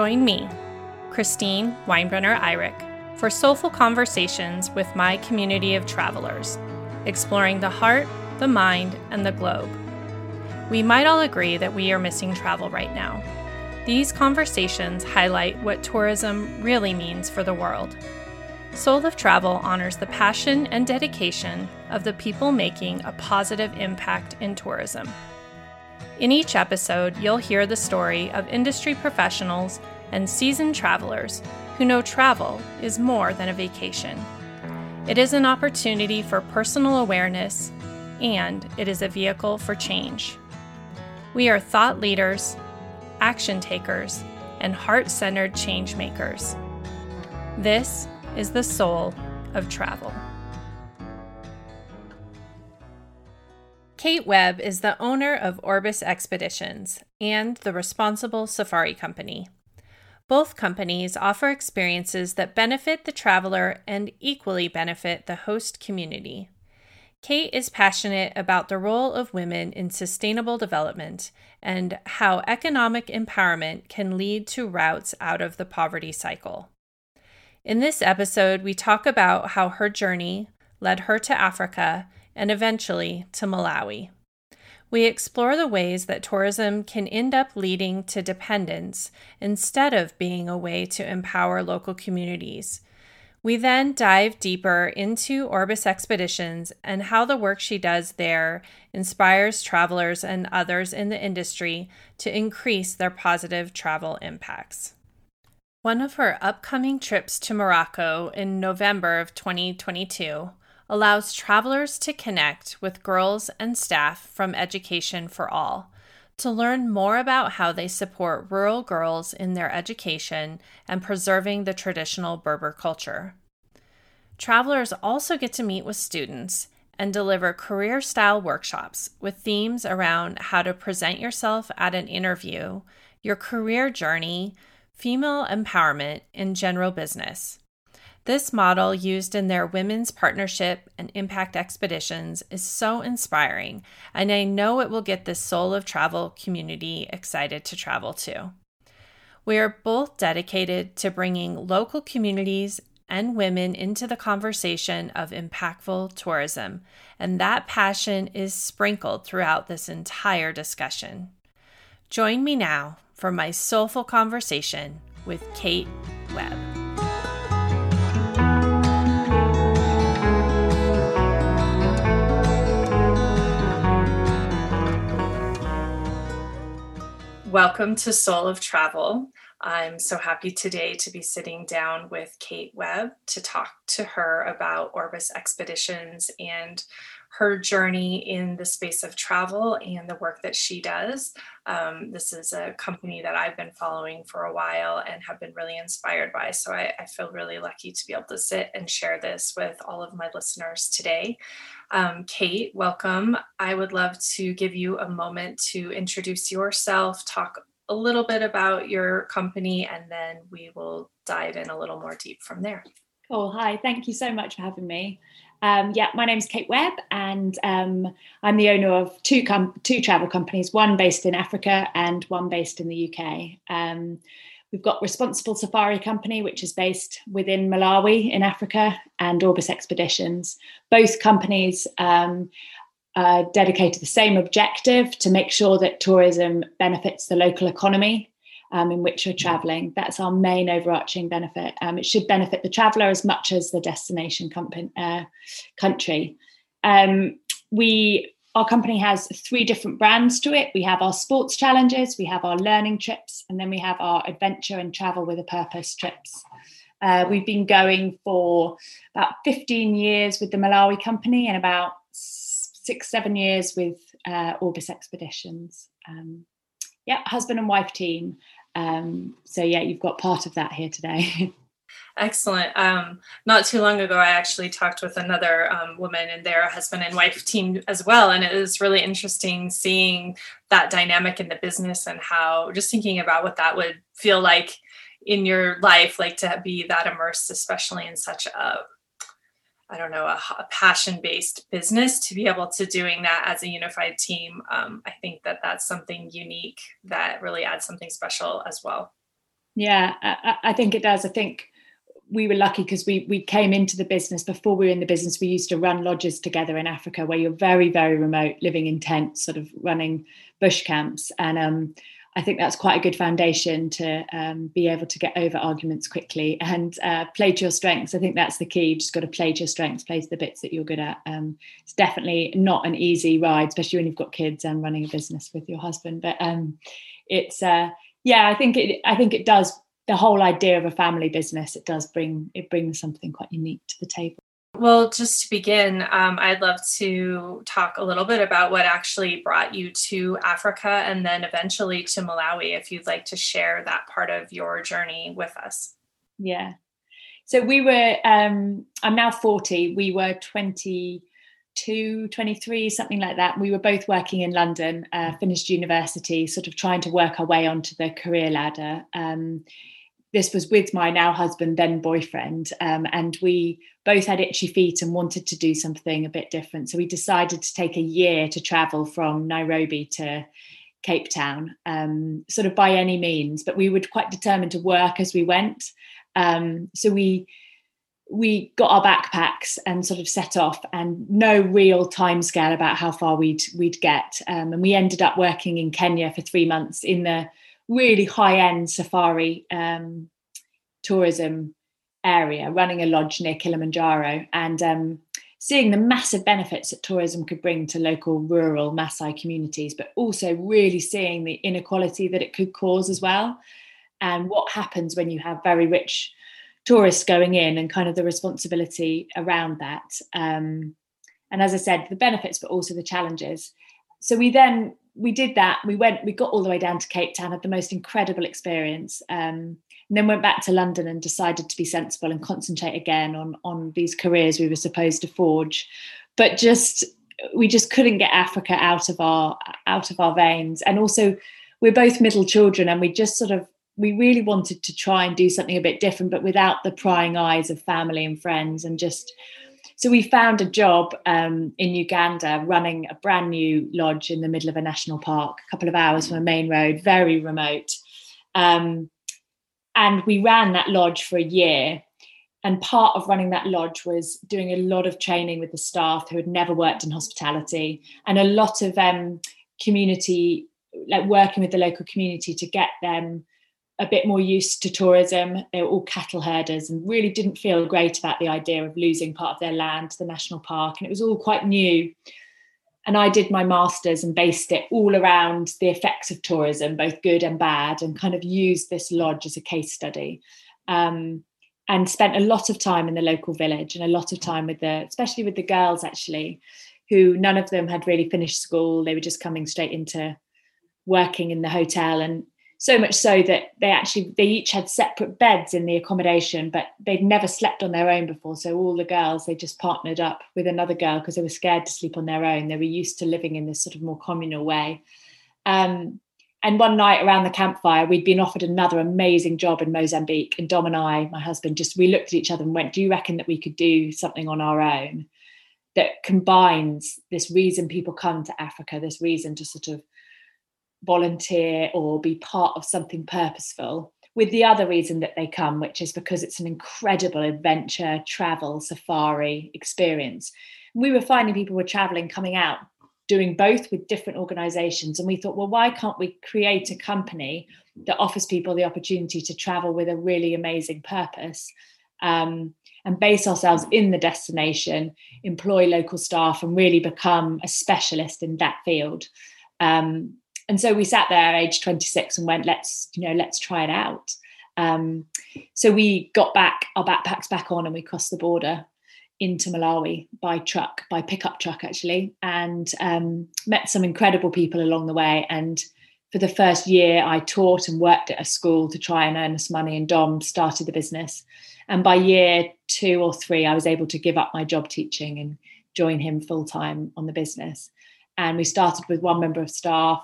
Join me, Christine Weinbrenner Eyrich, for soulful conversations with my community of travelers, exploring the heart, the mind, and the globe. We might all agree that we are missing travel right now. These conversations highlight what tourism really means for the world. Soul of Travel honors the passion and dedication of the people making a positive impact in tourism. In each episode, you'll hear the story of industry professionals and seasoned travelers who know travel is more than a vacation. It is an opportunity for personal awareness, and it is a vehicle for change. We are thought leaders, action takers, and heart-centered change makers. This is the Soul of Travel. Kate Webb is the owner of Orbis Expeditions and the Responsible Safari Company. Both companies offer experiences that benefit the traveler and equally benefit the host community. Kate is passionate about the role of women in sustainable development and how economic empowerment can lead to routes out of the poverty cycle. In this episode, we talk about how her journey led her to Africa and eventually to Malawi. We explore the ways that tourism can end up leading to dependence instead of being a way to empower local communities. We then dive deeper into Orbis Expeditions and how the work she does there inspires travelers and others in the industry to increase their positive travel impacts. One of her upcoming trips to Morocco in November of 2022 allows travelers to connect with girls and staff from Education for All to learn more about how they support rural girls in their education and preserving the traditional Berber culture. Travelers also get to meet with students and deliver career-style workshops with themes around how to present yourself at an interview, your career journey, female empowerment, and general business. This model used in their Women's Partnership and Impact Expeditions is so inspiring, and I know it will get this Soul of Travel community excited to travel too. We are both dedicated to bringing local communities and women into the conversation of impactful tourism, and that passion is sprinkled throughout this entire discussion. Join me now for my soulful conversation with Kate Webb. Welcome to Soul of Travel. I'm so happy today to be sitting down with Kate Webb to talk to her about Orbis Expeditions and her journey in the space of travel and the work that she does. This is a company that I've been following for a while and have been really inspired by. So I feel really lucky to be able to sit and share this with all of my listeners today. Kate, welcome. I would love to give you a moment to introduce yourself, talk a little bit about your company, and then we will dive in a little more deep from there. Cool. Hi, thank you so much for having me. My name is Kate Webb, and I'm the owner of two travel companies, one based in Africa and one based in the UK. We've got Responsible Safari Company, which is based within Malawi in Africa, and Orbis Expeditions. Both companies dedicate to the same objective, to make sure that tourism benefits the local economy in which we're travelling. That's our main overarching benefit. It should benefit the traveller as much as the destination country. Our company has three different brands to it. We have our sports challenges, we have our learning trips, and then we have our adventure and travel with a purpose trips. We've been going for about 15 years with the Malawi company and about 6-7 years with Orbis Expeditions. Husband and wife team. You've got part of that here today. Excellent. Not too long ago, I actually talked with another woman in their husband and wife team as well. And it was really interesting seeing that dynamic in the business and how, just thinking about what that would feel like in your life, like to be that immersed, especially in such a passion-based business, to be able to doing that as a unified team. I think that's something unique that really adds something special as well. Yeah, I think it does. I think we were lucky because we came into the business. Before we were in the business, we used to run lodges together in Africa, where you're very, very remote, living in tents, sort of running bush camps. And I think that's quite a good foundation to be able to get over arguments quickly and play to your strengths. I think that's the key. You just got to play to your strengths, play to the bits that you're good at. It's definitely not an easy ride, especially when you've got kids and running a business with your husband. But it's... yeah, I think it does. The whole idea of a family business, it brings something quite unique to the table. Well, just to begin, I'd love to talk a little bit about what actually brought you to Africa and then eventually to Malawi, if you'd like to share that part of your journey with us. Yeah. So we were, I'm now 40. We were 22, 23, something like that. We were both working in London, finished university, sort of trying to work our way onto the career ladder. This was with my now husband, then boyfriend, and we both had itchy feet and wanted to do something a bit different. So we decided to take a year to travel from Nairobi to Cape Town, sort of by any means, but we were quite determined to work as we went. So we got our backpacks and sort of set off, and no real time scale about how far we'd get. And we ended up working in Kenya for 3 months in the really high-end safari tourism area, running a lodge near Kilimanjaro, and seeing the massive benefits that tourism could bring to local rural Maasai communities, but also really seeing the inequality that it could cause as well. And what happens when you have very rich tourists going in, and kind of the responsibility around that. And as I said, the benefits, but also the challenges. So we did that. We got all the way down to Cape Town, had the most incredible experience, and then went back to London and decided to be sensible and concentrate again on these careers we were supposed to forge. But we just couldn't get Africa out of our veins. And also we're both middle children, and we really wanted to try and do something a bit different, but without the prying eyes of family and friends. And so we found a job in Uganda, running a brand new lodge in the middle of a national park, a couple of hours from a main road, very remote. And we ran that lodge for a year. And part of running that lodge was doing a lot of training with the staff who had never worked in hospitality, and a lot of community, like working with the local community to get them a bit more used to tourism. They were all cattle herders and really didn't feel great about the idea of losing part of their land to the national park. And it was all quite new. And I did my master's and based it all around the effects of tourism, both good and bad, and kind of used this lodge as a case study, and spent a lot of time in the local village and a lot of time especially with the girls, actually, who none of them had really finished school. They were just coming straight into working in the hotel, and so much so that they each had separate beds in the accommodation, but they'd never slept on their own before. So all the girls, they just partnered up with another girl because they were scared to sleep on their own. They were used to living in this sort of more communal way. And one night around the campfire, we'd been offered another amazing job in Mozambique. And Dom and I, my husband, we looked at each other and went, do you reckon that we could do something on our own that combines this reason people come to Africa, this reason to sort of volunteer or be part of something purposeful, with the other reason that they come, which is because it's an incredible adventure, travel, safari experience. And we were finding people were traveling, coming out, doing both with different organizations. And we thought, well, why can't we create a company that offers people the opportunity to travel with a really amazing purpose, and base ourselves in the destination, employ local staff, and really become a specialist in that field. And so we sat there age 26 and went, let's try it out. So we got our backpacks back on, and we crossed the border into Malawi by pickup truck, actually, and met some incredible people along the way. And for the first year, I taught and worked at a school to try and earn us money, and Dom started the business. And by year 2 or 3, I was able to give up my job teaching and join him full time on the business. And we started with one member of staff,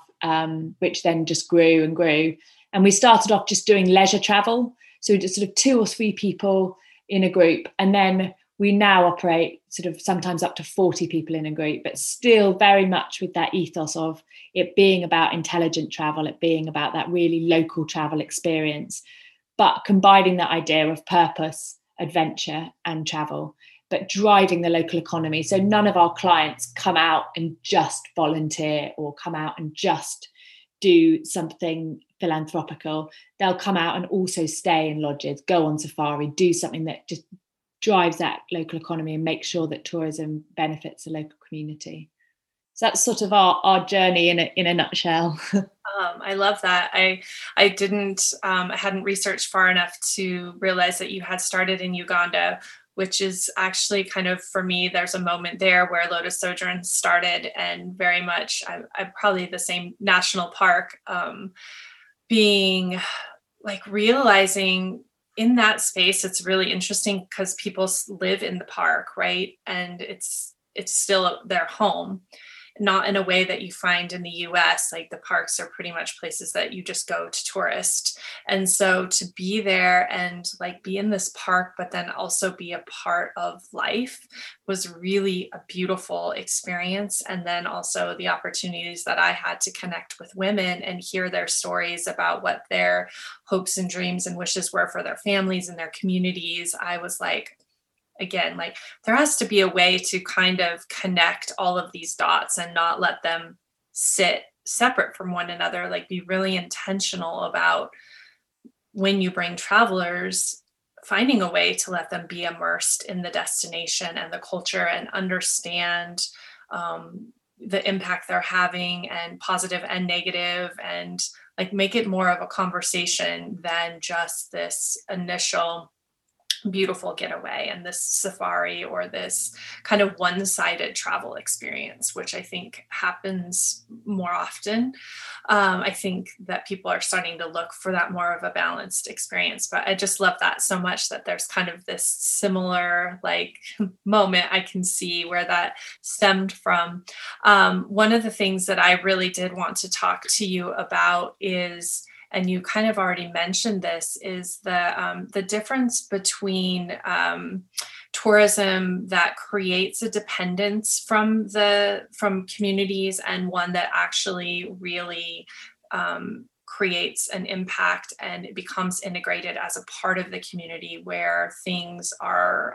which then just grew and grew. And we started off just doing leisure travel. So just sort of 2 or 3 people in a group. And then we now operate sort of sometimes up to 40 people in a group, but still very much with that ethos of it being about intelligent travel, it being about that really local travel experience, but combining that idea of purpose, adventure and travel, but driving the local economy. So none of our clients come out and just volunteer or come out and just do something philanthropical. They'll come out and also stay in lodges, go on safari, do something that just drives that local economy and make sure that tourism benefits the local community. So that's sort of our journey in a nutshell. I love that. I hadn't researched far enough to realize that you had started in Uganda, which is actually kind of, for me, there's a moment there where Lotus Sojourn started, and very much I'm probably the same national park, being like realizing in that space, it's really interesting because people live in the park, right? And it's still their home, not in a way that you find in the US, like the parks are pretty much places that you just go to tourist. And so to be there and like be in this park, but then also be a part of life was really a beautiful experience. And then also the opportunities that I had to connect with women and hear their stories about what their hopes and dreams and wishes were for their families and their communities. I was like, again, like there has to be a way to kind of connect all of these dots and not let them sit separate from one another, like be really intentional about when you bring travelers, finding a way to let them be immersed in the destination and the culture and understand the impact they're having, and positive and negative, and like make it more of a conversation than just this initial beautiful getaway and this safari or this kind of one-sided travel experience, which I think happens more often. I think that people are starting to look for that more of a balanced experience, but I just love that so much, that there's kind of this similar like moment I can see where that stemmed from. One of the things that I really did want to talk to you about is, and you kind of already mentioned this, is the difference between tourism that creates a dependence from communities, and one that actually really creates an impact, and it becomes integrated as a part of the community, where things are,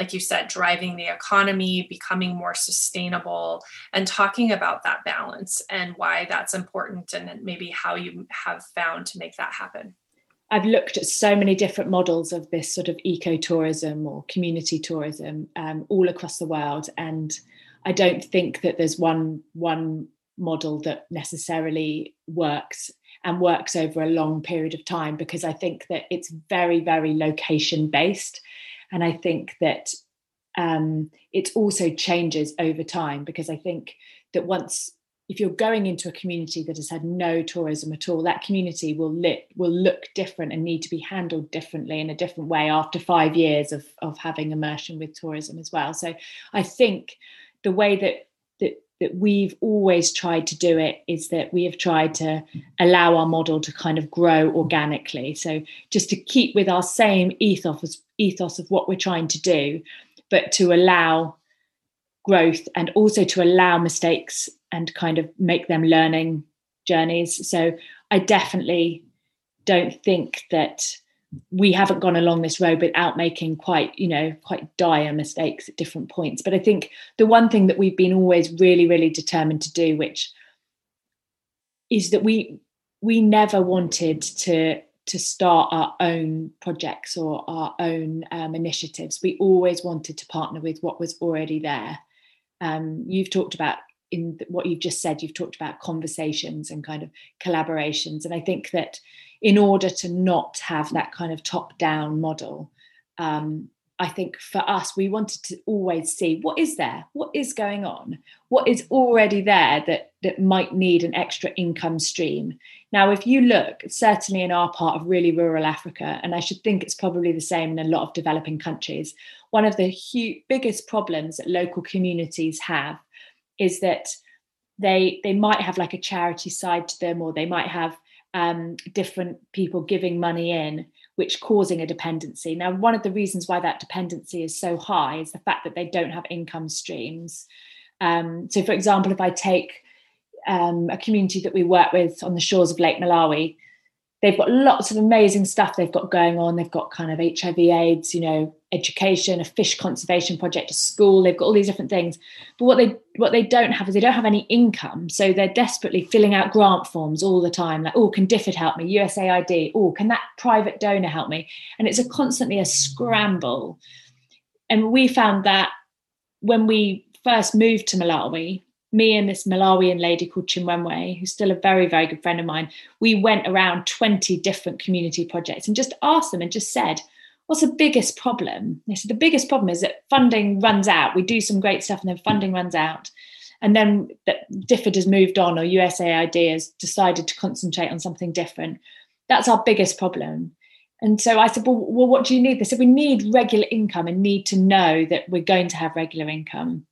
like you said, driving the economy, becoming more sustainable, and talking about that balance and why that's important, and maybe how you have found to make that happen. I've looked at so many different models of this sort of ecotourism or community tourism all across the world. And I don't think that there's one model that necessarily works and works over a long period of time, because I think that it's very, very location based. And I think that it also changes over time, because I think that if you're going into a community that has had no tourism at all, that community will look different and need to be handled differently in a different way after 5 years of having immersion with tourism as well. So I think the way that we've always tried to do it is that we have tried to allow our model to kind of grow organically. So just to keep with our same ethos of what we're trying to do, but to allow growth and also to allow mistakes and kind of make them learning journeys. So I definitely don't think that we haven't gone along this road without making quite dire mistakes at different points. But I think the one thing that we've been always really, really determined to do, which is that we never wanted to start our own projects or our own initiatives. We always wanted to partner with what was already there. You've talked about, in what you've just said, you've talked about conversations and kind of collaborations. And I think that in order to not have that kind of top-down model, I think for us, we wanted to always see what is there, what is going on, what is already there that might need an extra income stream. Now, if you look, certainly in our part of really rural Africa, and I should think it's probably the same in a lot of developing countries, one of the biggest problems that local communities have is that they might have like a charity side to them, or they might have different people giving money in, which causing a dependency. Now, one of the reasons why that dependency is so high is the fact that they don't have income streams. So, for example, if I take a community that we work with on the shores of Lake Malawi, They've got lots of amazing stuff they've got going on. They've got kind of HIV/AIDS, you know, education, a fish conservation project, a school. They've got all these different things. But what they don't have is they don't have any income. So they're desperately filling out grant forms all the time. Like, oh, can DFID help me? USAID. Oh, can that private donor help me? And it's constantly a scramble. And we found that when we first moved to Malawi, me and this Malawian lady called Chimwemwe, who's still a very, very good friend of mine, we went around 20 different community projects and just asked them and just said, what's the biggest problem? They said, the biggest problem is that funding runs out. We do some great stuff and then funding runs out. And then that DFID has moved on or USAID has decided to concentrate on something different. That's our biggest problem. And so I said, well, what do you need? They said, we need regular income and need to know that we're going to have regular income.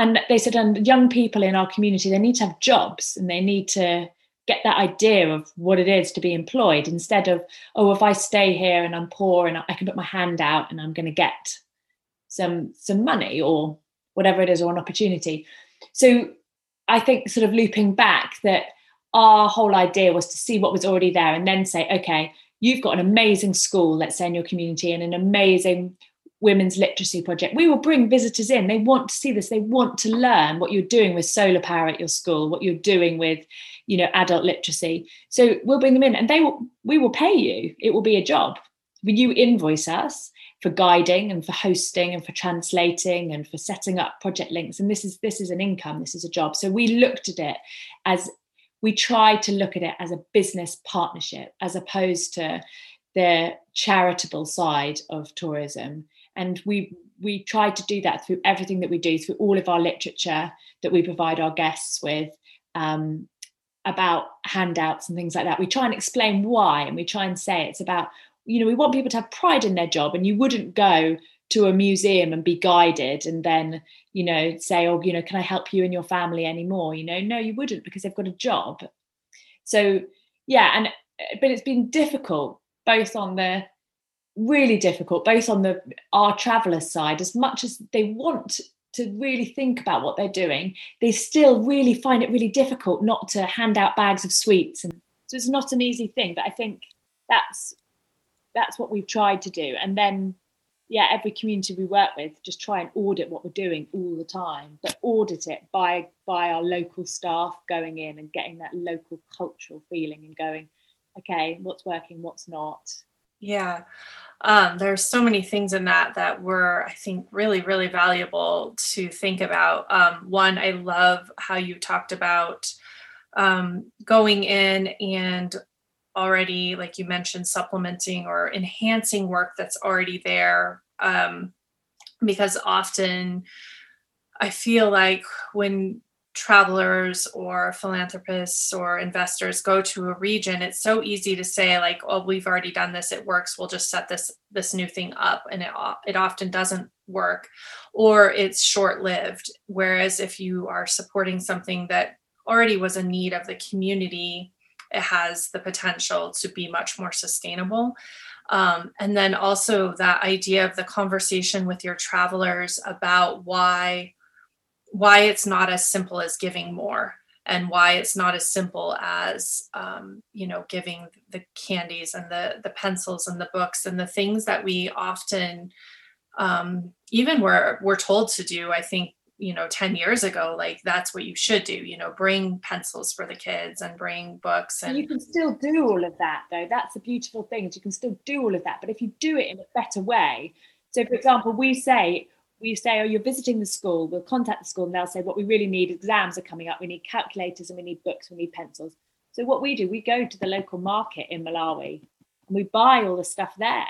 And they said, and young people in our community, they need to have jobs and they need to get that idea of what it is to be employed instead of, oh, if I stay here and I'm poor and I can put my hand out and I'm going to get some money or whatever it is or an opportunity. So I think sort of looping back that our whole idea was to see what was already there and then say, okay, you've got an amazing school, let's say in your community, and an amazing women's literacy project. We will bring visitors in. They want to see this. They want to learn what you're doing with solar power at your school, what you're doing with, you know, adult literacy. So we'll bring them in and we will pay you. It will be a job. You invoice us for guiding and for hosting and for translating and for setting up project links. And this is an income. This is a job. So we looked at it as, we tried to look at it as a business partnership, as opposed to the charitable side of tourism. And we try to do that through everything that we do, through all of our literature that we provide our guests with, about handouts and things like that. We try and explain why, and we try and say it's about, you know, we want people to have pride in their job, and you wouldn't go to a museum and be guided and then, you know, say, oh, you know, can I help you and your family anymore? You know, no, you wouldn't, because they've got a job. So, yeah, but it's been difficult, both on the our travellers side. As much as they want to really think about what they're doing, they still really find it really difficult not to hand out bags of sweets, and so it's not an easy thing, but I think that's what we've tried to do. And then, yeah, every community we work with, just try and audit what we're doing all the time, but audit it by our local staff going in and getting that local cultural feeling and going, okay, what's working, what's not. Yeah. There's so many things in that were, I think, really, really valuable to think about. One, I love how you talked about going in and already, like you mentioned, supplementing or enhancing work that's already there. Because often I feel like when travelers or philanthropists or investors go to a region, it's so easy to say, like, oh, we've already done this, it works, we'll just set this new thing up, and it often doesn't work, or it's short-lived. Whereas if you are supporting something that already was a need of the community, it has the potential to be much more sustainable. And then also that idea of the conversation with your travelers about why it's not as simple as giving more, and why it's not as simple as, you know, giving the candies and the pencils and the books and the things that we often, even we're told to do. I think, you know, 10 years ago, like, that's what you should do, you know, bring pencils for the kids and bring books. And you can still do all of that, though. That's the beautiful thing. You can still do all of that, but if you do it in a better way. So, for example, we say, oh, you're visiting the school, we'll contact the school, and they'll say, what we really need, exams are coming up, we need calculators, and we need books, we need pencils. So what we do, we go to the local market in Malawi, and we buy all the stuff there,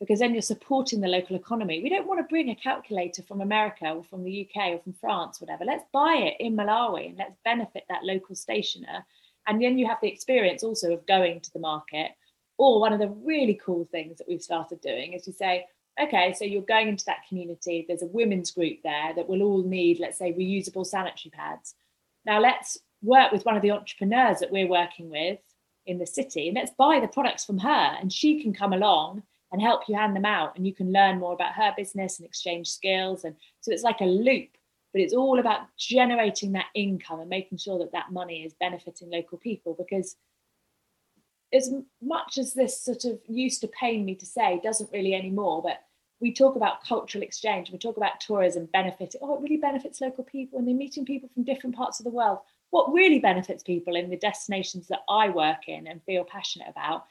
because then you're supporting the local economy. We don't want to bring a calculator from America or from the UK or from France, whatever. Let's buy it in Malawi, and let's benefit that local stationer. And then you have the experience also of going to the market. Or one of the really cool things that we've started doing is you say, okay, so you're going into that community, there's a women's group there that will all need, let's say, reusable sanitary pads. Now let's work with one of the entrepreneurs that we're working with in the city, and let's buy the products from her, and she can come along and help you hand them out, and you can learn more about her business and exchange skills. And so it's like a loop, but it's all about generating that income and making sure that that money is benefiting local people, because as much as this sort of used to pain me to say, doesn't really anymore, but we talk about cultural exchange, we talk about tourism benefiting, oh, it really benefits local people and they're meeting people from different parts of the world. What really benefits people in the destinations that I work in and feel passionate about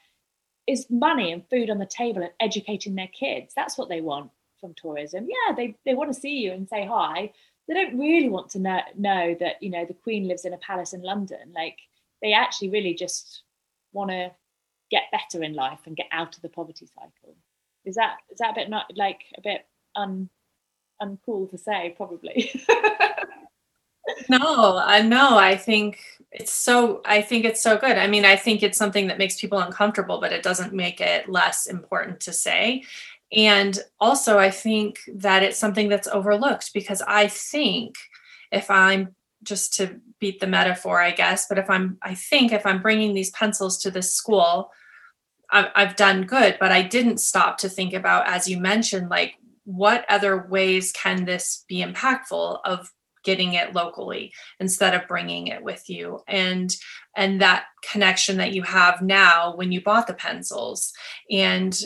is money and food on the table and educating their kids. That's what they want from tourism. Yeah, they want to see you and say hi. They don't really want to know that, you know, the Queen lives in a palace in London. Like, they actually really just want to get better in life and get out of the poverty cycle. Is that a bit not like a bit uncool to say, probably? No, I know. I think it's so good. I mean, I think it's something that makes people uncomfortable, but it doesn't make it less important to say. And also, I think that it's something that's overlooked, because I think if I'm, just to beat the metaphor, I guess, but if I'm bringing these pencils to this school, I've done good. But I didn't stop to think about, as you mentioned, like, what other ways can this be impactful of getting it locally instead of bringing it with you, and that connection that you have now when you bought the pencils, and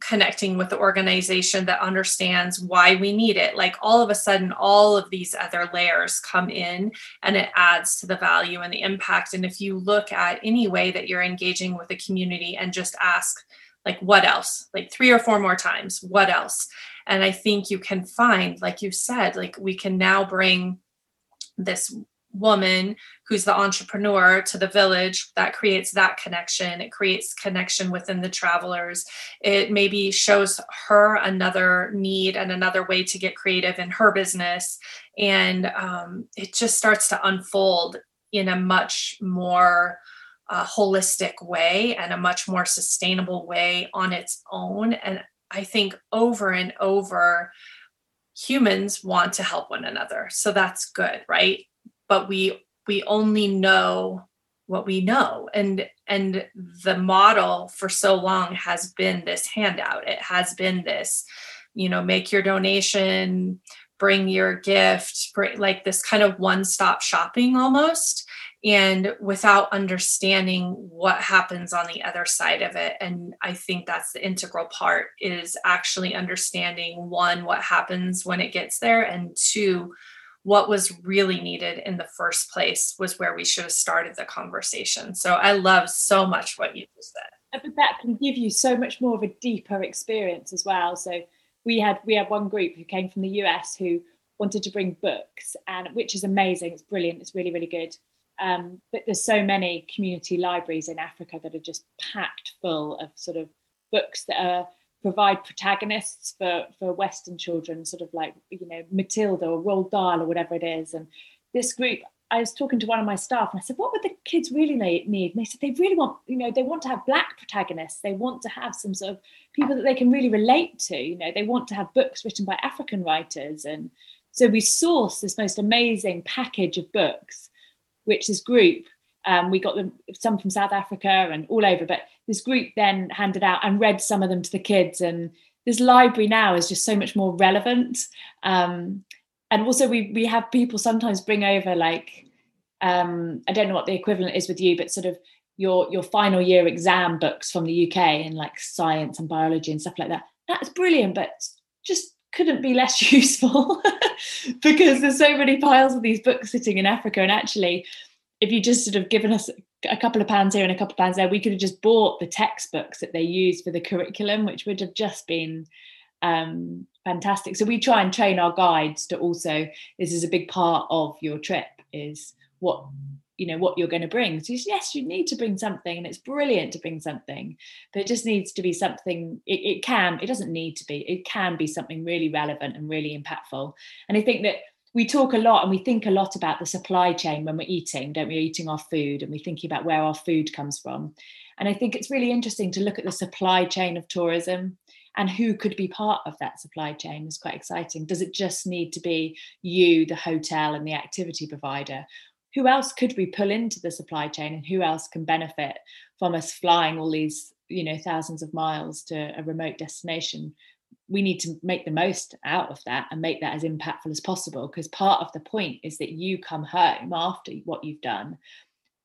connecting with the organization that understands why we need it. Like, all of a sudden, all of these other layers come in, and it adds to the value and the impact. And if you look at any way that you're engaging with a community and just ask, like, what else, like 3 or 4 more times, what else? And I think you can find, like you said, like, we can now bring this woman who's the entrepreneur to the village. That creates that connection. It creates connection within the travelers. It maybe shows her another need and another way to get creative in her business. And it just starts to unfold in a much more holistic way and a much more sustainable way on its own. And I think over and over, humans want to help one another. So that's good, right? But we only know what we know. And the model for so long has been this handout. It has been this, you know, make your donation, bring your gift, bring, like, this kind of one-stop shopping almost, and without understanding what happens on the other side of it. And I think that's the integral part, is actually understanding, 1, what happens when it gets there, and 2, what was really needed in the first place was where we should have started the conversation. So I love so much what you just said. But that can give you so much more of a deeper experience as well. So we had one group who came from the US who wanted to bring books, and which is amazing. It's brilliant. It's really, really good. But there's so many community libraries in Africa that are just packed full of sort of books that are, provide protagonists for Western children, sort of like, you know, Matilda or Roald Dahl or whatever it is. And this group, I was talking to one of my staff and I said, what would the kids really need? And they said, they really want, you know, they want to have Black protagonists. They want to have some sort of people that they can really relate to. You know, they want to have books written by African writers. And so we sourced this most amazing package of books, which this group, we got them, some from South Africa and all over, but this group then handed out and read some of them to the kids. And this library now is just so much more relevant. And also we have people sometimes bring over, like, I don't know what the equivalent is with you, but sort of your final year exam books from the UK, and like science and biology and stuff like that. That's brilliant, but just couldn't be less useful because there's so many piles of these books sitting in Africa. And actually, if you just sort of given us a couple of pounds here and a couple of pounds there, we could have just bought the textbooks that they use for the curriculum, which would have just been fantastic. So we try and train our guides to also, this is a big part of your trip, is what, you know, what you're going to bring. So yes, you need to bring something, and it's brilliant to bring something, but it just needs to be something. It doesn't need to be, it can be something really relevant and really impactful. And I think that we talk a lot and we think a lot about the supply chain when we're eating, don't we? We're eating our food and we're thinking about where our food comes from. And I think it's really interesting to look at the supply chain of tourism and who could be part of that supply chain. It's quite exciting. Does it just need to be you, the hotel and the activity provider? Who else could we pull into the supply chain, and who else can benefit from us flying all these, you know, thousands of miles to a remote destination? We need to make the most out of that and make that as impactful as possible, because part of the point is that you come home after what you've done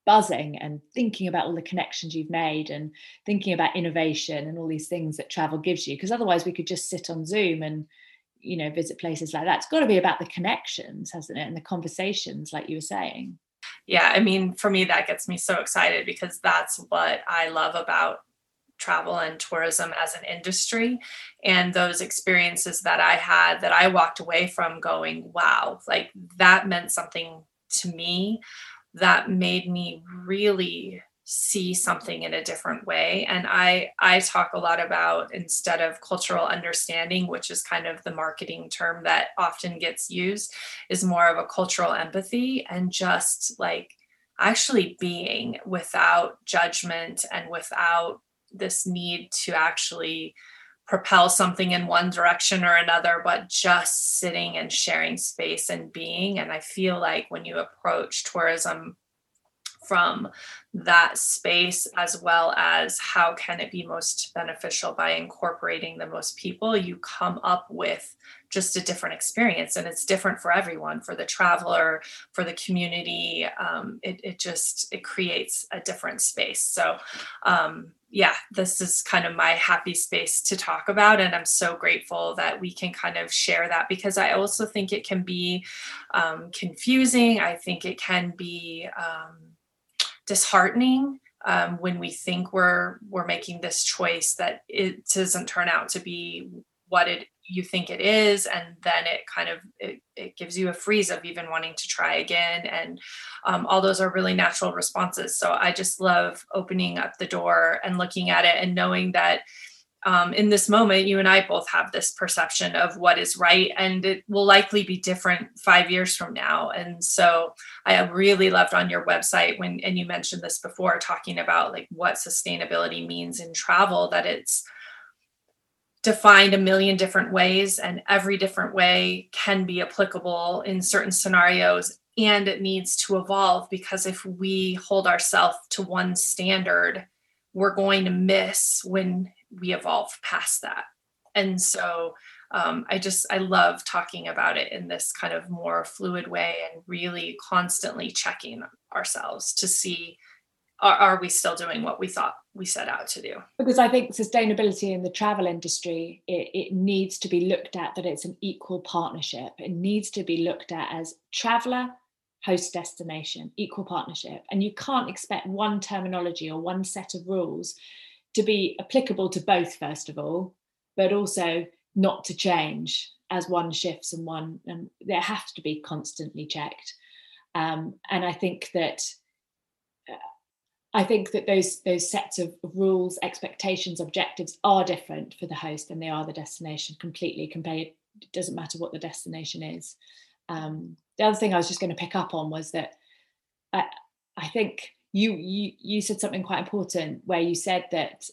buzzing and thinking about all the connections you've made and thinking about innovation and all these things that travel gives you, because otherwise we could just sit on Zoom and, you know, visit places like that. It's got to be about the connections, hasn't it, and the conversations, like you were saying. Yeah, I mean, for me, that gets me so excited, because that's what I love about travel and tourism as an industry, and those experiences that I had that I walked away from going, wow, like that meant something to me. That made me really see something in a different way. And I talk a lot about, instead of cultural understanding, which is kind of the marketing term that often gets used, is more of a cultural empathy, and just like actually being without judgment and without this need to actually propel something in one direction or another, but just sitting and sharing space and being. And I feel like when you approach tourism from that space, as well as how can it be most beneficial by incorporating the most people, you come up with just a different experience. And it's different for everyone, for the traveler, for the community. It creates a different space. So, yeah, this is kind of my happy space to talk about. And I'm so grateful that we can kind of share that, because I also think it can be confusing. I think it can be disheartening when we think we're making this choice that it doesn't turn out to be what you think it is. And then it kind of, it gives you a freeze of even wanting to try again. And all those are really natural responses. So I just love opening up the door and looking at it and knowing that in this moment, you and I both have this perception of what is right, and it will likely be different 5 years from now. And so I really loved on your website when, and you mentioned this before, talking about like what sustainability means in travel, that it's defined a million different ways, and every different way can be applicable in certain scenarios, and it needs to evolve, because if we hold ourselves to one standard, we're going to miss when we evolve past that. And so I love talking about it in this kind of more fluid way, and really constantly checking ourselves to see, are we still doing what we thought we set out to do? Because I think sustainability in the travel industry, it needs to be looked at that it's an equal partnership. It needs to be looked at as traveler, host destination, equal partnership. And you can't expect one terminology or one set of rules to be applicable to both, first of all, but also not to change as one shifts and they have to be constantly checked. And I think that those sets of rules, expectations, objectives are different for the host than they are the destination completely. It doesn't matter what the destination is. The other thing I was just going to pick up on was that I think you said something quite important, where you said that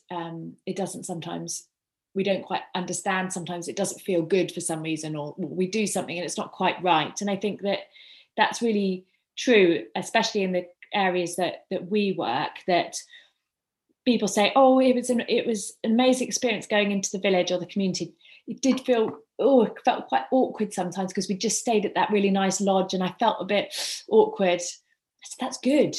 it doesn't sometimes, we don't quite understand, sometimes it doesn't feel good for some reason, or we do something and it's not quite right. And I think that that's really true, especially in the areas that we work, that people say, oh, it was an amazing experience going into the village or the community. It did feel, it felt quite awkward sometimes, because we just stayed at that really nice lodge and I felt a bit awkward. I said, that's good.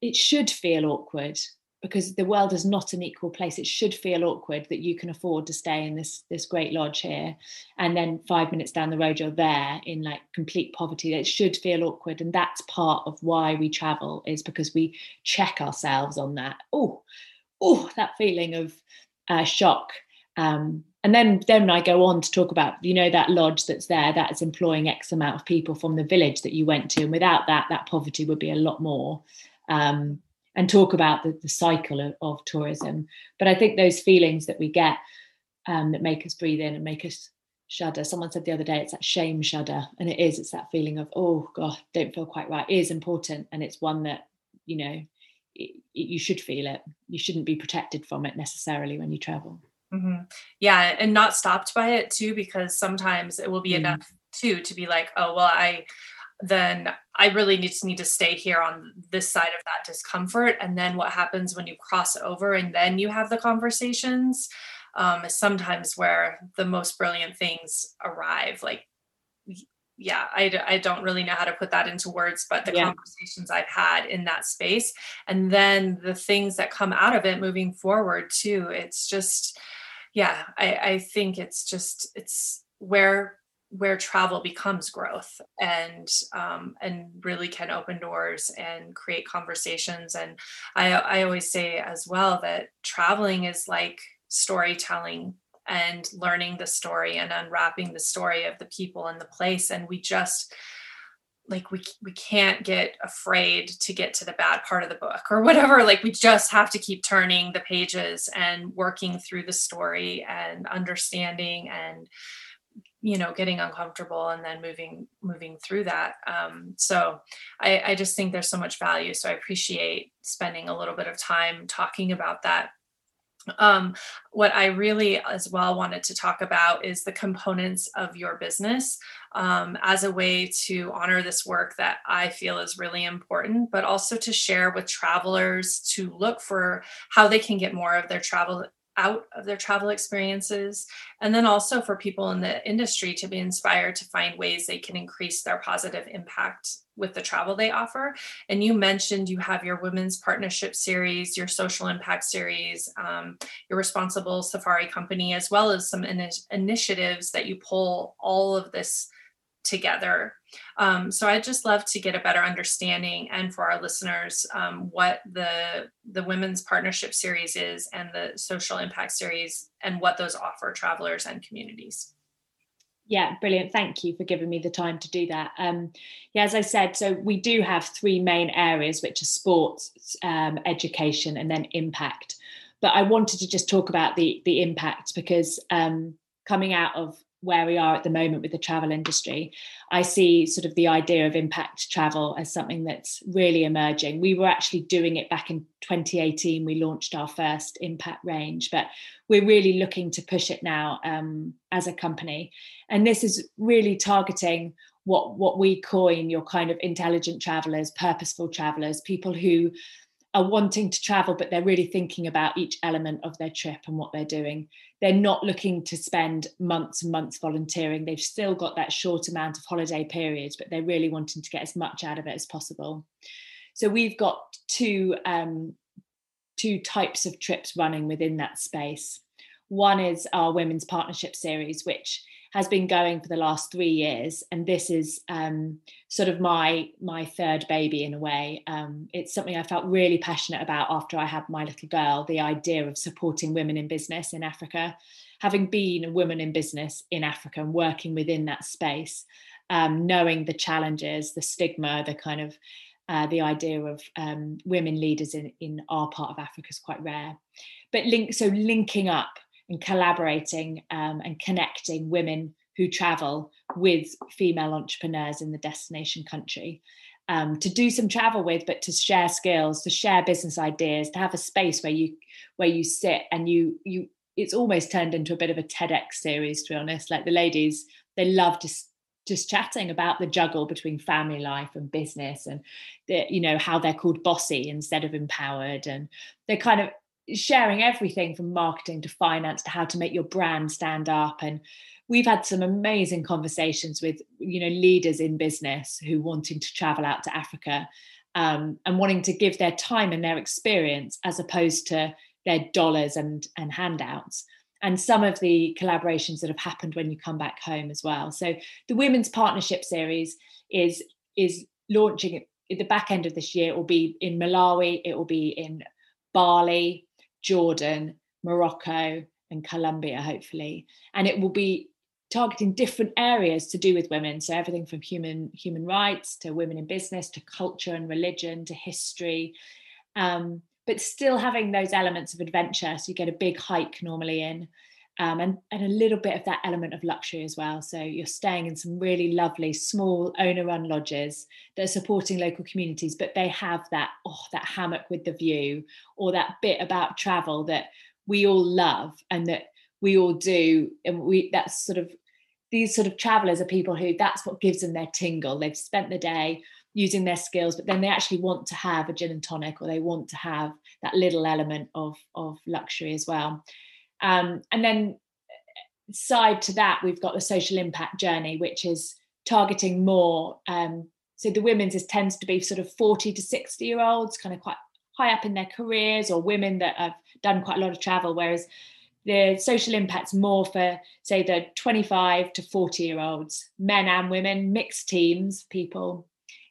It should feel awkward, because the world is not an equal place. It should feel awkward that you can afford to stay in this great lodge here, and then 5 minutes down the road, you're there in like complete poverty. It should feel awkward. And that's part of why we travel, is because we check ourselves on that. Oh, that feeling of shock. And then I go on to talk about, you know, that lodge that's there, that's employing X amount of people from the village that you went to. And without that, that poverty would be a lot more. And talk about the cycle of tourism. But I think those feelings that we get that make us breathe in and make us shudder. Someone said the other day, it's that shame shudder. And it is, it's that feeling of, oh God, don't feel quite right. It is important. And it's one that, you know, you should feel it. You shouldn't be protected from it necessarily when you travel. Mm-hmm. Yeah. And not stopped by it too, because sometimes it will be enough too, to be like, oh, well, I really just need to stay here on this side of that discomfort. And then what happens when you cross over and then you have the conversations is sometimes where the most brilliant things arrive. Like yeah, I don't really know how to put that into words, but the conversations I've had in that space, and then the things that come out of it moving forward too, it's just, yeah, I think it's just, it's where travel becomes growth and really can open doors and create conversations. And I always say as well that traveling is like storytelling and learning the story and unwrapping the story of the people and the place. And we just like, we can't get afraid to get to the bad part of the book or whatever. Like, we just have to keep turning the pages and working through the story and understanding and, you know, getting uncomfortable and then moving through that. So I just think there's so much value. So I appreciate spending a little bit of time talking about that. What I really as well wanted to talk about is the components of your business, as a way to honor this work that I feel is really important, but also to share with travelers to look for how they can get more of their travel out of their travel experiences. And then also for people in the industry to be inspired to find ways they can increase their positive impact with the travel they offer. And you mentioned you have your women's partnership series, your social impact series, your Responsible Safari Company, as well as some initiatives that you pull all of this together. So I'd just love to get a better understanding, and for our listeners, what the Women's Partnership Series is and the Social Impact Series and what those offer travelers and communities. Yeah, brilliant. Thank you for giving me the time to do that. As I said, so we do have three main areas, which are sports, education, and then impact. But I wanted to just talk about the impact because coming out of where we are at the moment with the travel industry, I see sort of the idea of impact travel as something that's really emerging. We were actually doing it back in 2018. We launched our first impact range, but we're really looking to push it now as a company. And this is really targeting what we coin your kind of intelligent travelers, purposeful travelers, people who are wanting to travel, but they're really thinking about each element of their trip and what they're doing. They're not looking to spend months and months volunteering. They've still got that short amount of holiday period, but they're really wanting to get as much out of it as possible. So we've got two types of trips running within that space. One is our Women's Partnership Series, which has been going for the last 3 years. And this is sort of my third baby in a way. It's something I felt really passionate about after I had my little girl, the idea of supporting women in business in Africa, having been a woman in business in Africa and working within that space, knowing the challenges, the stigma, the kind of the idea of women leaders in our part of Africa is quite rare. But linking up and collaborating and connecting women who travel with female entrepreneurs in the destination country to do some travel with, but to share skills, to share business ideas, to have a space where you sit and you. It's almost turned into a bit of a TEDx series, to be honest. Like the ladies, they love just chatting about the juggle between family life and business, and how they're called bossy instead of empowered, and they're kind of sharing everything from marketing to finance to how to make your brand stand up. And we've had some amazing conversations with leaders in business who wanting to travel out to Africa and wanting to give their time and their experience as opposed to their dollars and handouts, and some of the collaborations that have happened when you come back home as well. So the Women's Partnership Series is launching at the back end of this year. It will be in Malawi, it will be in Bali, Jordan, Morocco, and Colombia, hopefully. And it will be targeting different areas to do with women. So everything from human rights to women in business to culture and religion to history, but still having those elements of adventure. So you get a big hike normally in and a little bit of that element of luxury as well. So you're staying in some really lovely small owner-run lodges that are supporting local communities, but they have that hammock with the view, or that bit about travel that we all love and that we all do. And these sort of travelers are people who that's what gives them their tingle. They've spent the day using their skills, but then they actually want to have a gin and tonic, or they want to have that little element of luxury as well. And then side to that, we've got the social impact journey, which is targeting more. So the women's tends to be sort of 40 to 60 year olds, kind of quite high up in their careers, or women that have done quite a lot of travel, whereas the social impact's more for, say, the 25 to 40 year olds, men and women, mixed teams, people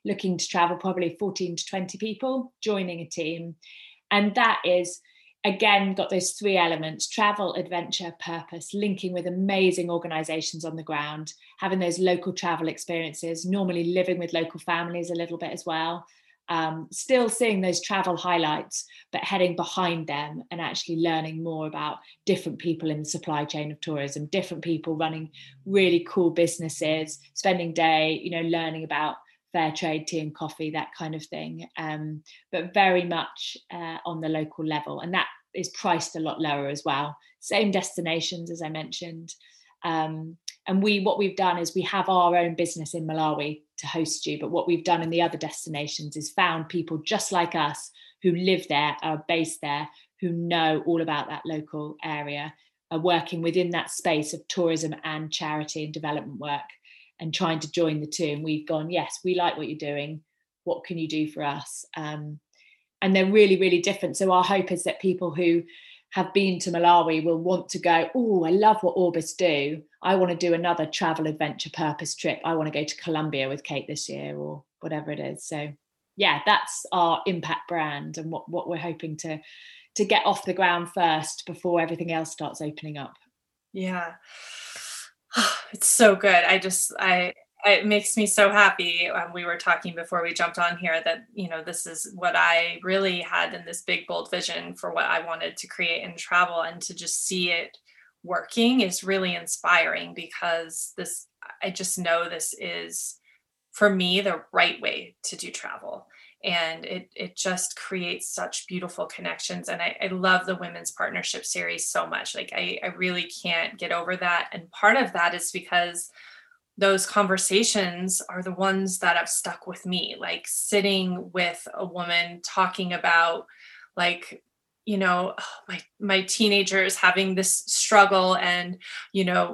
looking to travel, probably 14 to 20 people joining a team. And that is, again, got those three elements: travel, adventure, purpose, linking with amazing organisations on the ground, having those local travel experiences, normally living with local families a little bit as well, still seeing those travel highlights, but heading behind them and actually learning more about different people in the supply chain of tourism, different people running really cool businesses, spending day, learning about fair trade, tea and coffee, that kind of thing, but very much on the local level. And that is priced a lot lower as well. Same destinations, as I mentioned. And what we've done is we have our own business in Malawi to host you, but what we've done in the other destinations is found people just like us who live there, are based there, who know all about that local area, are working within that space of tourism and charity and development work, and trying to join the two. And we've gone, yes, we like what you're doing. What can you do for us? And they're really, really different. So our hope is that people who have been to Malawi will want to go, oh, I love what Orbis do. I want to do another travel adventure purpose trip. I want to go to Colombia with Kate this year, or whatever it is. So yeah, that's our impact brand, and what we're hoping to get off the ground first before everything else starts opening up. Yeah. It's so good. It makes me so happy. We were talking before we jumped on here that, this is what I really had in this big, bold vision for what I wanted to create in travel, and to just see it working is really inspiring, because I just know this is, for me, the right way to do travel. And it just creates such beautiful connections. And I love the Women's Partnership Series so much. Like I really can't get over that. And part of that is because those conversations are the ones that have stuck with me, like sitting with a woman talking about, like, my teenager is having this struggle, and,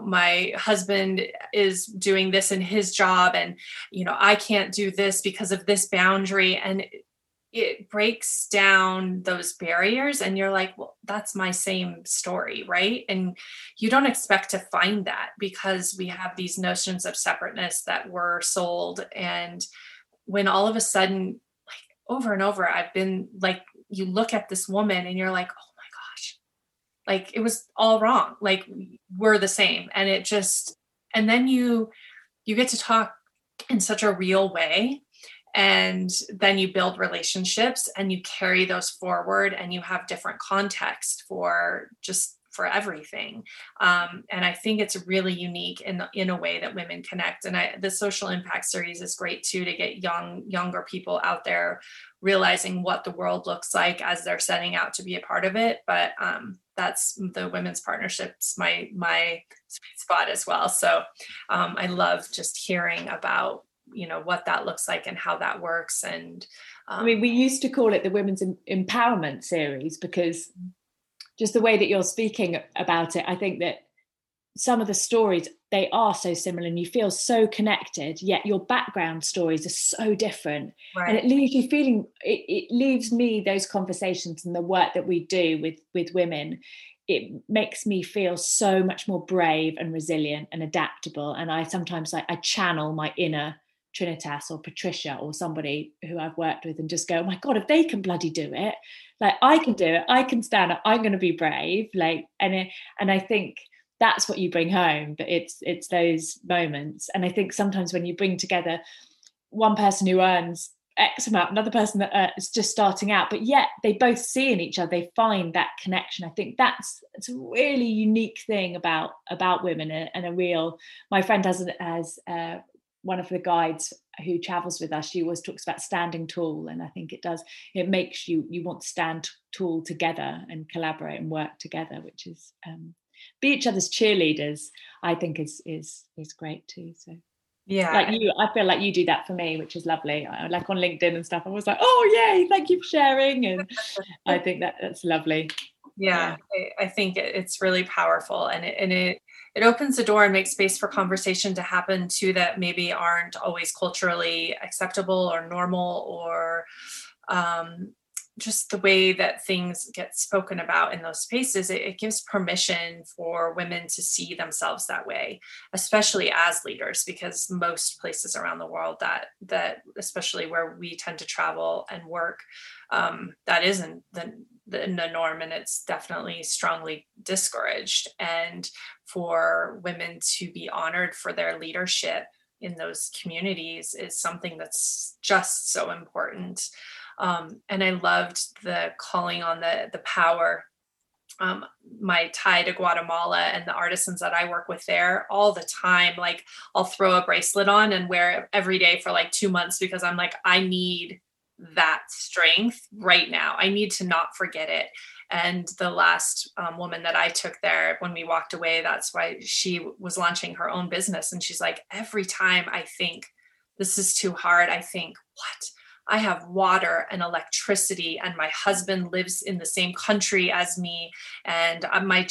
my husband is doing this in his job, and, I can't do this because of this boundary. And it breaks down those barriers, and you're like, well, that's my same story. Right. And you don't expect to find that, because we have these notions of separateness that were sold. And when all of a sudden, like, over and over, I've been like, you look at this woman and you're like, oh my gosh, like it was all wrong. Like we're the same. And it just, and then you get to talk in such a real way, and then you build relationships and you carry those forward, and you have different context for everything. And I think it's really unique in a way that women connect. And the Social Impact Series is great too, to get younger people out there realizing what the world looks like as they're setting out to be a part of it. But that's the women's partnerships, my sweet spot as well. So I love just hearing about, what that looks like and how that works. And we used to call it the Women's Empowerment Series, because just the way that you're speaking about it, I think that some of the stories, they are so similar and you feel so connected, yet your background stories are so different. Right. And it leaves you feeling, it leaves me, those conversations and the work that we do with women, it makes me feel so much more brave and resilient and adaptable. And I sometimes I channel my inner Trinitas or Patricia or somebody who I've worked with and just go, oh my God, if they can bloody do it, like I can do it, I can stand up, I'm going to be brave. Like, and I think that's what you bring home, but it's those moments. And I think sometimes when you bring together one person who earns X amount, another person that is just starting out, but yet they both see in each other, they find that connection. I think it's a really unique thing about women, and my friend has one of the guides who travels with us, she always talks about standing tall. And I think it makes you want to stand tall together and collaborate and work together, which is, be each other's cheerleaders, I think is great too. So yeah, like you, I feel like you do that for me, which is lovely. Like on LinkedIn and stuff, I was like, oh yay, thank you for sharing. And I think that's lovely. Yeah. I think it's really powerful. And it it opens the door and makes space for conversation to happen too that maybe aren't always culturally acceptable or normal, or just the way that things get spoken about in those spaces. It gives permission for women to see themselves that way, especially as leaders, because most places around the world that especially where we tend to travel and work, that isn't the norm, and it's definitely strongly discouraged. And for women to be honored for their leadership in those communities is something that's just so important. And I loved the calling on the power. My tie to Guatemala and the artisans that I work with there all the time, like I'll throw a bracelet on and wear it every day for like 2 months, because I'm like, I need that strength right now. I need to not forget it. And the last woman that I took there, when we walked away, that's why she was launching her own business. And she's like, every time I think this is too hard, I think, what? I have water and electricity, and my husband lives in the same country as me, and my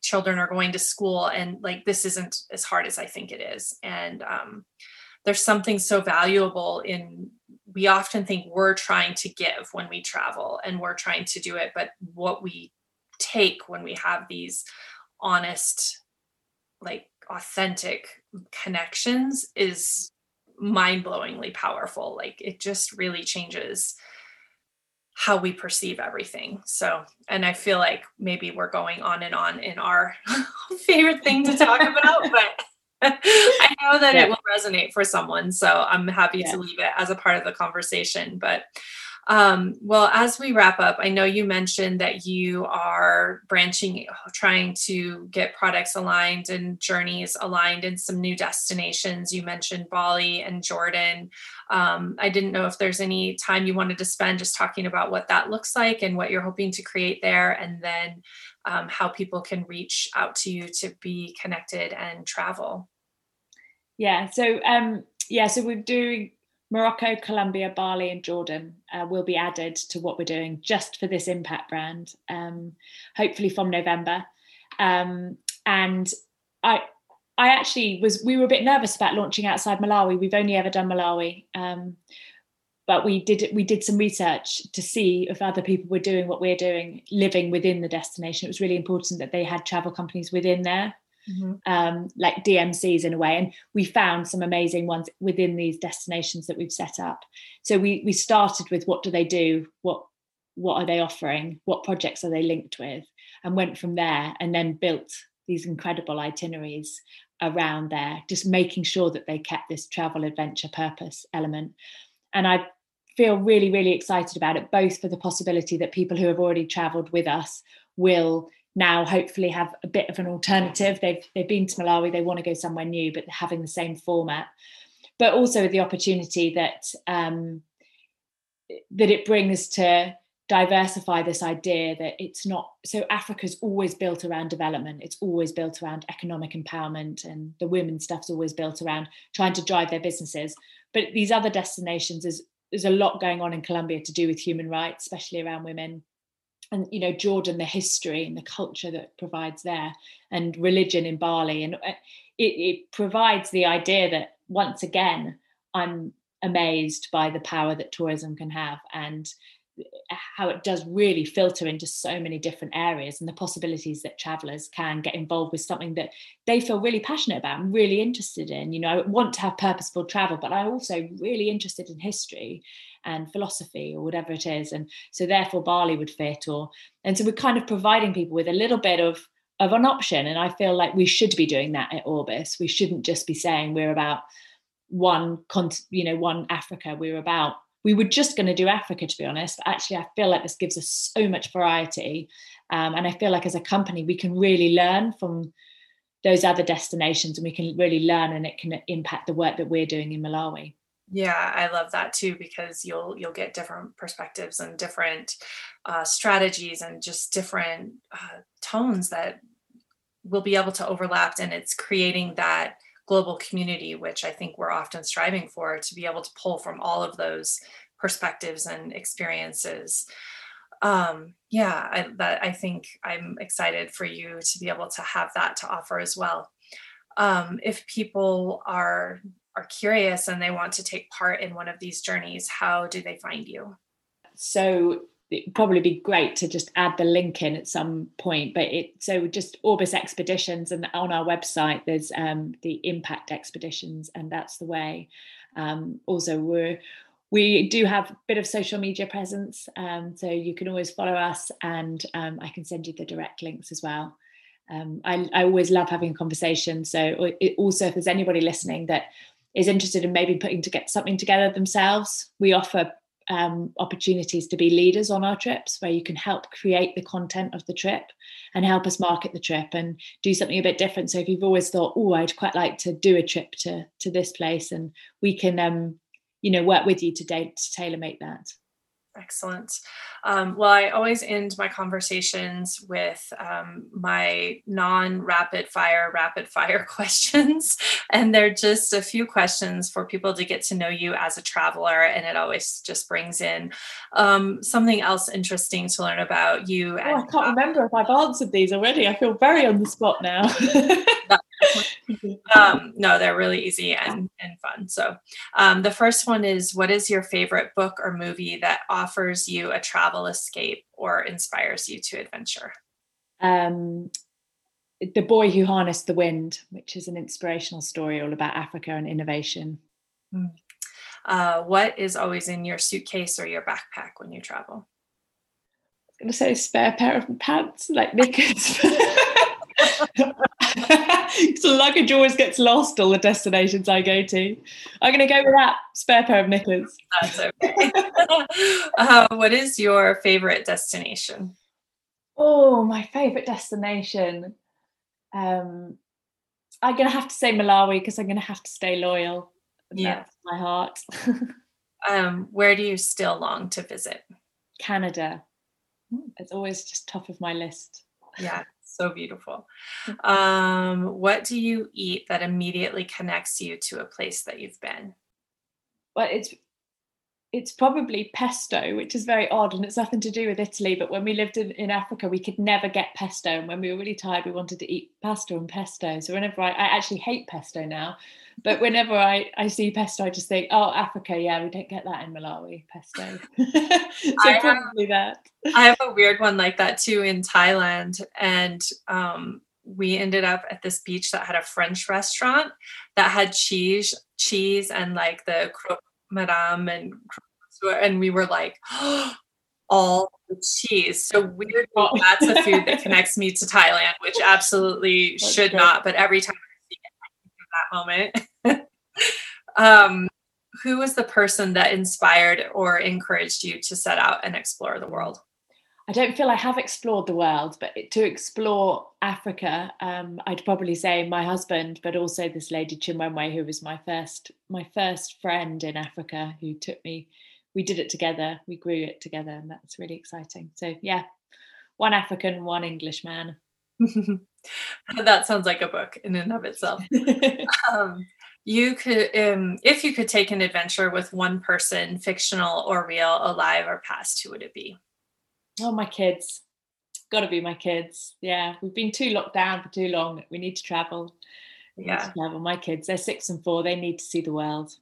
children are going to school, and like, this isn't as hard as I think it is. And there's something so valuable in, we often think we're trying to give when we travel and we're trying to do it, but what we take when we have these honest, like authentic connections is mind-blowingly powerful. Like it just really changes how we perceive everything. So, and I feel like maybe we're going on and on in our favorite thing to talk about, but I know that it will resonate for someone. So I'm happy to leave it as a part of the conversation. But well, as we wrap up, I know you mentioned that you are branching, trying to get products aligned and journeys aligned in some new destinations. You mentioned Bali and Jordan. I didn't know if there's any time you wanted to spend just talking about what that looks like and what you're hoping to create there, and then how people can reach out to you to be connected and travel. So we're doing Morocco, Colombia, Bali and Jordan will be added to what we're doing just for this Impact brand, hopefully from November. And I actually we were a bit nervous about launching outside Malawi. We've only ever done Malawi, but we did some research to see if other people were doing what we're doing, living within the destination. It was really important that they had travel companies within there. Mm-hmm. Like DMCs in a way, and we found some amazing ones within these destinations that we've set up. So we started with what do they do, what are they offering, what projects are they linked with, and went from there, and then built these incredible itineraries around there, just making sure that they kept this travel adventure purpose element. And I feel really, really excited about it, both for the possibility that people who have already traveled with us will now hopefully have a bit of an alternative. They've been to Malawi, they want to go somewhere new, but having the same format, but also the opportunity that that it brings to diversify this idea that it's not, so Africa's always built around development, it's always built around economic empowerment, and the women stuff's always built around trying to drive their businesses. But these other destinations, there's a lot going on in Colombia to do with human rights, especially around women. And, you know, Jordan, the history and the culture that it provides there, and religion in Bali. And it provides the idea that, once again, I'm amazed by the power that tourism can have and how it does really filter into so many different areas, and the possibilities that travellers can get involved with something that they feel really passionate about and really interested in. You know, I want to have purposeful travel, but I'm also really interested in history and philosophy or whatever it is, and so therefore Bali would fit. And so we're kind of providing people with a little bit of an option, and I feel like we should be doing that at Orbis. We shouldn't just be saying we're about one Africa. We were just going to do Africa, to be honest. Actually, I feel like this gives us so much variety. And I feel like as a company, we can really learn from those other destinations, and we can really learn, and it can impact the work that we're doing in Malawi. Yeah, I love that too, because you'll get different perspectives and different strategies and just different tones that will be able to overlap. And it's creating that global community, which I think we're often striving for, to be able to pull from all of those perspectives and experiences. I think I'm excited for you to be able to have that to offer as well. if people are curious and they want to take part in one of these journeys, how do they find you? So it'd probably be great to just add the link in at some point, but so just Orbis Expeditions, and on our website there's the Impact Expeditions, and that's the way. Also we do have a bit of social media presence, so you can always follow us, and I can send you the direct links as well. I always love having a conversation, so also if there's anybody listening that is interested in maybe putting to get something together themselves, we offer opportunities to be leaders on our trips, where you can help create the content of the trip and help us market the trip and do something a bit different. So if you've always thought, oh, I'd quite like to do a trip to this place, and we can work with you to tailor make that. Excellent. Well, I always end my conversations with my rapid fire questions. And they're just a few questions for people to get to know you as a traveler. And it always just brings in something else interesting to learn about you. Oh, I can't remember if I've answered these already. I feel very on the spot now. No, they're really easy and fun. So the first one is, what is your favorite book or movie that offers you a travel escape or inspires you to adventure? The Boy Who Harnessed the Wind, which is an inspirational story all about Africa and innovation. What is always in your suitcase or your backpack when you travel? I was going to say a spare pair of pants, like knickers. So luggage always gets lost all the destinations I go to. I'm going to go with that spare pair of knickers. That's okay. What is your favourite destination? Oh, my favourite destination. I'm going to have to say Malawi, because I'm going to have to stay loyal. That's my heart. Where do you still long to visit? Canada. It's always just top of my list. Yeah. So beautiful. What do you eat that immediately connects you to a place that you've been? Well, it's probably pesto, which is very odd, and it's nothing to do with Italy. But when we lived in Africa, we could never get pesto. And when we were really tired, we wanted to eat pasta and pesto. So whenever I actually hate pesto now, but whenever I see pesto, I just think, oh, Africa, yeah, we don't get that in Malawi, pesto. So probably that. I have a weird one like that too in Thailand. And we ended up at this beach that had a French restaurant that had cheese and like the croque madame, and we were like, oh, all the cheese. So weird. Well, that's a food that connects me to Thailand, which absolutely that's should great. Not. But every time I see it, I think of that moment. Who was the person that inspired or encouraged you to set out and explore the world? I don't feel I have explored the world, but to explore Africa, I'd probably say my husband, but also this lady Chimwemwe, who was my first friend in Africa, who took me. We did it together. We grew it together, and that's really exciting. So yeah, one African, one Englishman. That sounds like a book in and of itself. You could, if you could take an adventure with one person, fictional or real, alive or past, who would it be? Oh, my kids. Got to be my kids. Yeah, we've been too locked down for too long. We need to travel. My kids, they're 6 and 4. They need to see the world.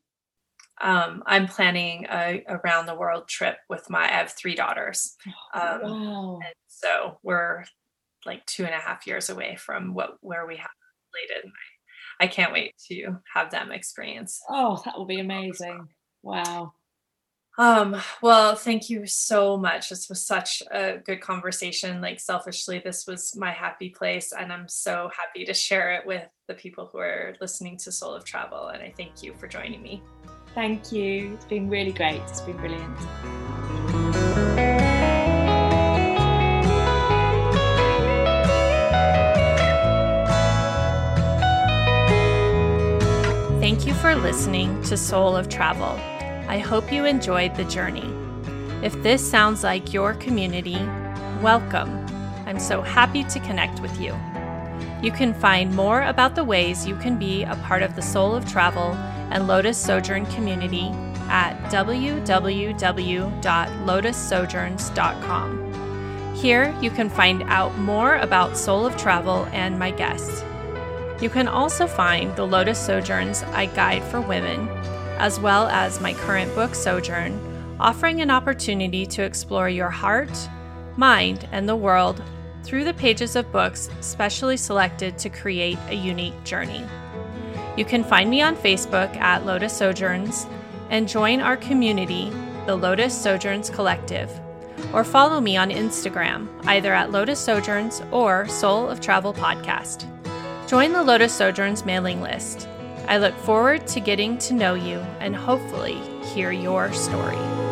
I'm planning a around the world trip with I have 3 daughters. Wow. And so we're like 2.5 years away from where we have related. I can't wait to have them experience. Oh, that will be amazing. Wow. Well, thank you so much. This was such a good conversation. Like, selfishly, this was my happy place, and I'm so happy to share it with the people who are listening to Soul of Travel. And I thank you for joining me. Thank you. It's been really great. It's been brilliant. Thank you for listening to Soul of Travel. I hope you enjoyed the journey. If this sounds like your community, welcome. I'm so happy to connect with you. You can find more about the ways you can be a part of the Soul of Travel and Lotus Sojourn community at www.lotussojourns.com. Here you can find out more about Soul of Travel and my guests. You can also find the Lotus Sojourn's I Guide for Women, as well as my current book, Sojourn, offering an opportunity to explore your heart, mind, and the world through the pages of books specially selected to create a unique journey. You can find me on Facebook at Lotus Sojourns and join our community, the Lotus Sojourns Collective, or follow me on Instagram, either at Lotus Sojourns or Soul of Travel Podcast. Join the Lotus Sojourns mailing list. I look forward to getting to know you and hopefully hear your story.